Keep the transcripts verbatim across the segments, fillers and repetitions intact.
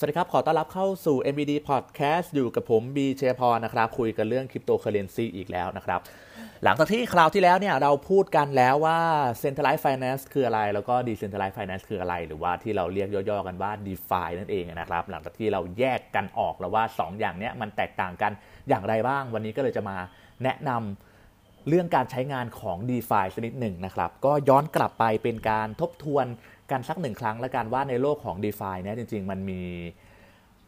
สวัสดีครับขอต้อนรับเข้าสู่ เอ็ม บี ดี Podcast อยู่กับผมบีเชยพรนะครับคุยกันเรื่องคริปโตเคอเรนซีอีกแล้วนะครับหลังจากที่คราวที่แล้วเนี่ยเราพูดกันแล้วว่า Centralized Finance คืออะไรแล้วก็ Decentralized Finance คืออะไรหรือว่าที่เราเรียกย่อๆกันว่า DeFi นั่นเองนะครับหลังจากที่เราแยกกันออกแล้วว่าสองอย่างเนี้ยมันแตกต่างกันอย่างไรบ้างวันนี้ก็เลยจะมาแนะนำเรื่องการใช้งานของ DeFi ชนิดหนึ่งนะครับก็ย้อนกลับไปเป็นการทบทวนกันสักหนึ่งครั้งแล้วกันว่าในโลกของ DeFi เนี่ยจริงๆมันมี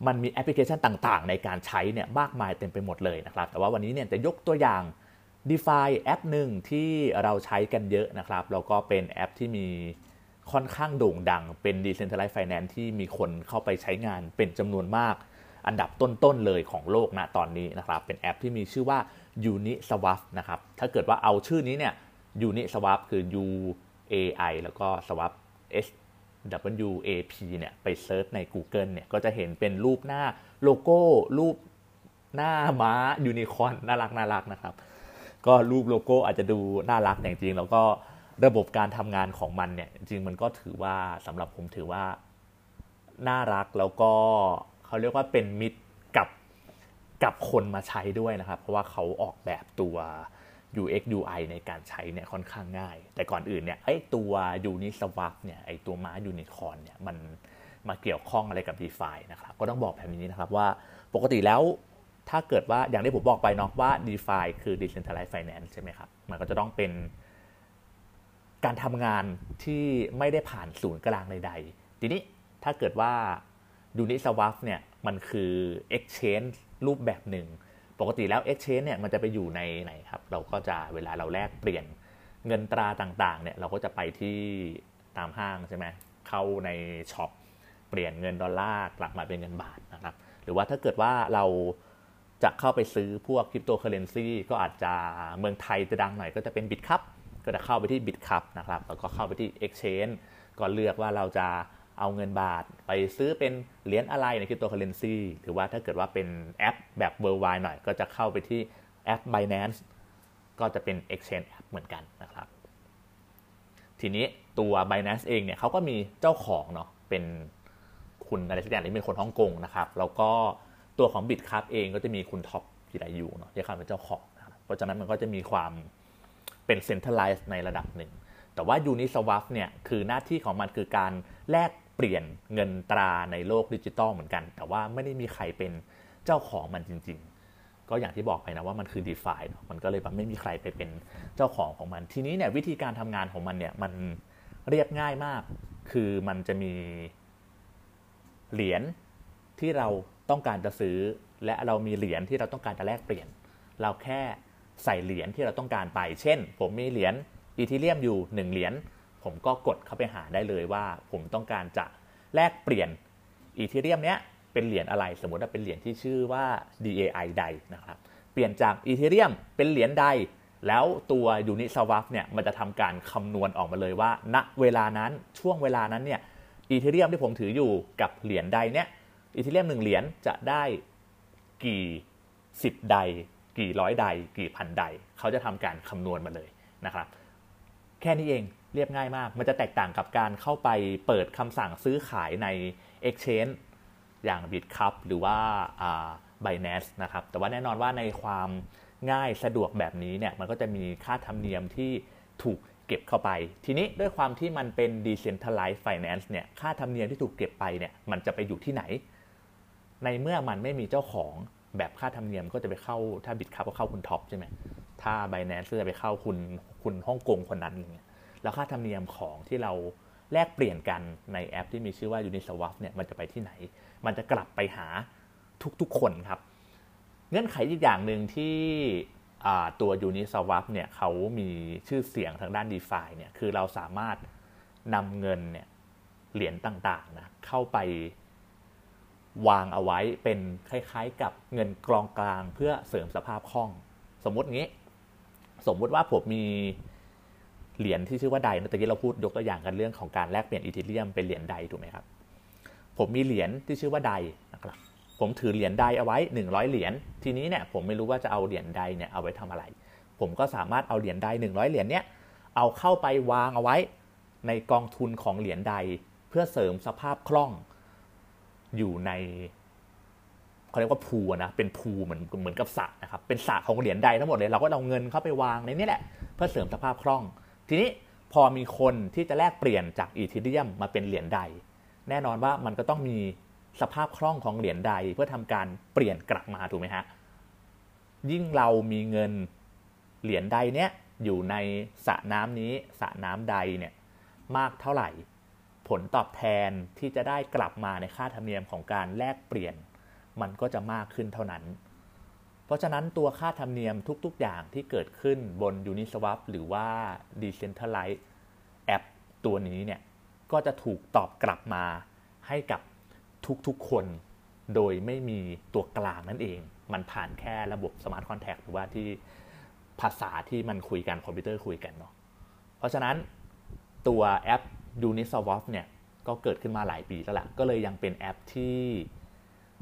มันมีแอปพลิเคชันต่างๆในการใช้เนี่ยมากมายเต็มไปหมดเลยนะครับแต่ว่าวันนี้เนี่ยจะยกตัวอย่าง DeFi แอปหนึ่งที่เราใช้กันเยอะนะครับแล้วก็เป็นแอปที่มีค่อนข้างโด่งดังเป็น Decentralized Finance ที่มีคนเข้าไปใช้งานเป็นจำนวนมากอันดับต้นๆเลยของโลกณตอนนี้นะครับเป็นแอปที่มีชื่อว่า UniSwap นะครับถ้าเกิดว่าเอาชื่อนี้เนี่ย UniSwap คือ U A I แล้วก็ Swap S W A P เนี่ยไปเซิร์ชใน Google เนี่ยก็จะเห็นเป็นรูปหน้าโลโก้รูปหน้าม้ายูนิคอร์นน่ารักน่ารักนะครับก็รูปโลโก้อาจจะดูน่ารักแต่จริงๆแล้วก็ระบบการทำงานของมันเนี่ยจริงมันก็ถือว่าสำหรับผมถือว่าน่ารักแล้วก็เขาเรียกว่าเป็นมิตรกับกับคนมาใช้ด้วยนะครับเพราะว่าเขาออกแบบตัว ยู เอ็กซ์ ยู ไอ ในการใช้เนี่ยค่อนข้างง่ายแต่ก่อนอื่นเนี่ยไอ้ตัว UniSwap เนี่ยไอ้ตัวม้ายูนิคอร์นเนี่ยมันมาเกี่ยวข้องอะไรกับ DeFi นะครับก็ต้องบอกแบบนี้นะครับว่าปกติแล้วถ้าเกิดว่าอย่างที่ผมบอกไปเนาะว่า DeFi คือ Decentralized Finance ใช่ไหมครับมันก็จะต้องเป็นการทำงานที่ไม่ได้ผ่านศูนย์กลางใดๆทีนี้ถ้าเกิดว่าUniSwap เนี่ยมันคือ exchange รูปแบบหนึ่งปกติแล้ว exchange เนี่ยมันจะไปอยู่ในไหนครับเราก็จะเวลาเราแลกเปลี่ยนเงินตราต่างๆเนี่ยเราก็จะไปที่ตามห้างใช่ไหมเข้าในช็อปเปลี่ยนเงินดอลลาร์กลับมาเป็นเงินบาทนะครับหรือว่าถ้าเกิดว่าเราจะเข้าไปซื้อพวกคริปโตเคอเรนซีก็อาจจะเมืองไทยจะดังหน่อยก็จะเป็น Bitkub ก็จะเข้าไปที่ Bitkub นะครับแล้วก็เข้าไปที่ exchange ก็เลือกว่าเราจะเอาเงินบาทไปซื้อเป็นเหรียญอะไรในคริปโตเคอเรนซีหรือว่าถ้าเกิดว่าเป็นแอปแบบ worldwide หน่อยก็จะเข้าไปที่แอป Binance ก็จะเป็น exchange app เหมือนกันนะครับทีนี้ตัว Binance เองเนี่ยเขาก็มีเจ้าของเนาะเป็นคุณอะไรสักอย่างที่เป็นคนฮ่องกงนะครับแล้วก็ตัวของ Bitkub เองก็จะมีคุณท็อปจิรายุเนาะที่เขาเป็นเจ้าของนะครับเพราะฉะนั้นมันก็จะมีความเป็น centralized ในระดับหนึ่งแต่ว่า UniSwap เนี่ยคือหน้าที่ของมันคือการแลกเปลี่ยนเงินตราในโลกดิจิตอลเหมือนกันแต่ว่าไม่ได้มีใครเป็นเจ้าของมันจริงๆก็อย่างที่บอกไปนะว่ามันคือ DeFi เนาะมันก็เลยแบบไม่มีใครไปเป็นเจ้าของของมันทีนี้เนี่ยวิธีการทำงานของมันเนี่ยมันเรียบง่ายมากคือมันจะมีเหรียญที่เราต้องการจะซื้อและเรามีเหรียญที่เราต้องการจะแลกเปลี่ยนเราแค่ใส่เหรียญที่เราต้องการไปเช่นผมมีเหรียญอีทีเรียมอยู่หนึ่งเหรียญผมก็กดเข้าไปหาได้เลยว่าผมต้องการจะแลกเปลี่ยนอีทีเรียมเนี้ยเป็นเหรียญอะไรสมมติว่าเป็นเหรียญที่ชื่อว่า ดี เอ ไอ ใดนะครับเปลี่ยนจากอีทีเรียมเป็นเหรียญใดแล้วตัว UniSwap เนี่ยมันจะทำการคำนวณออกมาเลยว่าณเวลานั้นช่วงเวลานั้นเนี่ยอีทีเรียมที่ผมถืออยู่กับเหรียญใดเนี้ยอีทีเรียมหนึ่งเหรียญจะได้กี่สิบใดกี่ร้อยใดกี่พันใดเขาจะทำการคำนวณมาเลยนะครับแค่นี้เองเรียบง่ายมากมันจะแตกต่างกับการเข้าไปเปิดคำสั่งซื้อขายใน Exchange อย่าง Bitkub หรือว่า Binance นะครับแต่ว่าแน่นอนว่าในความง่ายสะดวกแบบนี้เนี่ยมันก็จะมีค่าธรรมเนียมที่ถูกเก็บเข้าไปทีนี้ด้วยความที่มันเป็น Decentralized Finance เนี่ยค่าธรรมเนียมที่ถูกเก็บไปเนี่ยมันจะไปอยู่ที่ไหนในเมื่อมันไม่มีเจ้าของแบบค่าธรรมเนียมก็จะไปเข้าถ้า Bitkub ก็เข้าคุณท็อปใช่ไหมถ้า Binance ก็จะไปเข้าคุณคุณฮ่องกงคนนั้นอย่างเงี้ยแล้วค่าธรรมเนียมของที่เราแลกเปลี่ยนกันในแอปที่มีชื่อว่า UniSwap เนี่ยมันจะไปที่ไหนมันจะกลับไปหาทุกๆคนครับเงื่อนไขอีกอย่างหนึ่งที่ตัว UniSwap เนี่ยเขามีชื่อเสียงทางด้าน DeFi เนี่ยคือเราสามารถนำเงินเนี่ยเหรียญต่างๆนะเข้าไปวางเอาไว้เป็นคล้ายๆกับเงินกองกลางเพื่อเสริมสภาพคล่องสมมุติงี้สมมุติว่าผมมีเหรียญที่ชื่อว่าใดเมื่อกี้เราพูดยกตัวอย่างกันเรื่องของการแลกเปลี่ยนอีเธเรียมเป็นเหรียญใดถูกไหมครับผมมีเหรียญที่ชื่อว่าใดนะครับผมถือเหรียญใดเอาไว้หนึ่งร้อยเหรียญทีนี้เนี่ยผมไม่รู้ว่าจะเอาเหรียญใดเนี่ยเอาไว้ทำอะไรผมก็สามารถเอาเหรียญใดหนึ่งร้อยเหรียญเนี่ยเอาเข้าไปวางเอาไว้ในกองทุนของเหรียญใดเพื่อเสริมสภาพคล่อง อยู่ในเขาเรียกว่าพูนะเป็นพูเหมือนเหมือนกับสระนะครับเป็นสระของเหรียญใดทั้งหมดเลยเราก็เอาเงินเข้าไปวางในนี้แหละเพื่อเสริมสภาพคล่องทีนี้พอมีคนที่จะแลกเปลี่ยนจากอีเธเรียมมาเป็นเหรียญใดแน่นอนว่ามันก็ต้องมีสภาพคล่องของเหรียญใดเพื่อทำการเปลี่ยนกลับมาถูกไหมฮะยิ่งเรามีเงินเหรียญใดเนี้ยอยู่ในสระน้ำนี้สระน้ำใดเนี่ยมากเท่าไหร่ผลตอบแทนที่จะได้กลับมาในค่าธรรมเนียมของการแลกเปลี่ยนมันก็จะมากขึ้นเท่านั้นเพราะฉะนั้นตัวค่าธรรมเนียมทุกๆอย่างที่เกิดขึ้นบน UniSwap หรือว่า Decentralized App ตัวนี้เนี่ยก็จะถูกตอบกลับมาให้กับทุกๆคนโดยไม่มีตัวกลางนั่นเองมันผ่านแค่ระบบ Smart Contract หรือว่าที่ภาษาที่มันคุยกันคอมพิวเตอร์คุยกันเนาะเพราะฉะนั้นตัวแอป UniSwap เนี่ยก็เกิดขึ้นมาหลายปีแล้วล่ะก็เลยยังเป็นแอปที่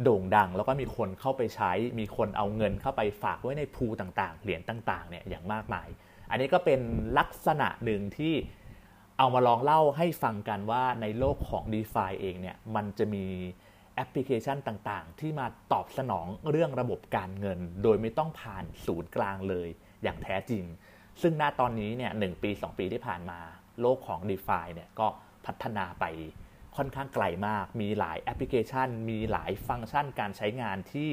โด่งดังแล้วก็มีคนเข้าไปใช้มีคนเอาเงินเข้าไปฝากไว้ในพูลต่างๆเหรียญต่างๆเนี่ยอย่างมากมายอันนี้ก็เป็นลักษณะหนึ่งที่เอามาลองเล่าให้ฟังกันว่าในโลกของ DeFi เองเนี่ยมันจะมีแอปพลิเคชันต่างๆที่มาตอบสนองเรื่องระบบการเงินโดยไม่ต้องผ่านศูนย์กลางเลยอย่างแท้จริงซึ่งณตอนนี้เนี่ยหนึ่งปีสองปีที่ผ่านมาโลกของ DeFi เนี่ยก็พัฒนาไปค่อนข้างไกลมากมีหลายแอปพลิเคชันมีหลายฟังก์ชันการใช้งานที่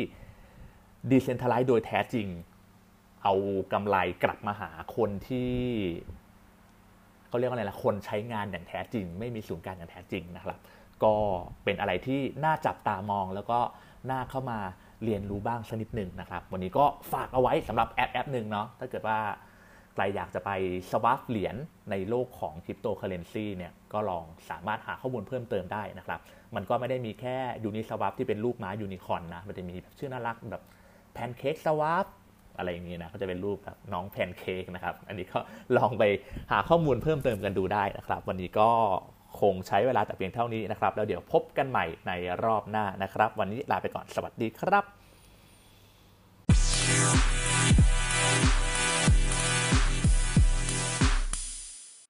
ดีเซนทรัลไลซ์โดยแท้จริงเอากำไรกลับมาหาคนที่เขาเรียกว่าอะไรล่ะคนใช้งานอย่างแท้จริงไม่มีศูนย์กลางอย่างแท้จริงนะครับก็เป็นอะไรที่น่าจับตามองแล้วก็น่าเข้ามาเรียนรู้บ้างสักนิดนึงนะครับวันนี้ก็ฝากเอาไว้สำหรับแอปแอปหนึ่งเนาะถ้าเกิดว่าใครอยากจะไปสวอปเหรียญในโลกของคริปโตเคอเรนซีเนี่ยก็ลองสามารถหาข้อมูลเพิ่มเติมได้นะครับมันก็ไม่ได้มีแค่ยูนิสวอปที่เป็นรูปม้ายูนิคอร์นนะมันจะมีแบบชื่อน่ารักแบบแพนเค้กสวอปอะไรอย่างงี้นะก็จะเป็นรูปแบบน้องแพนเค้กนะครับอันนี้ก็ลองไปหาข้อมูลเพิ่มเติมกันดูได้นะครับวันนี้ก็คงใช้เวลาแต่เพียงเท่านี้นะครับแล้วเดี๋ยวพบกันใหม่ในรอบหน้านะครับวันนี้ลาไปก่อนสวัสดีครับ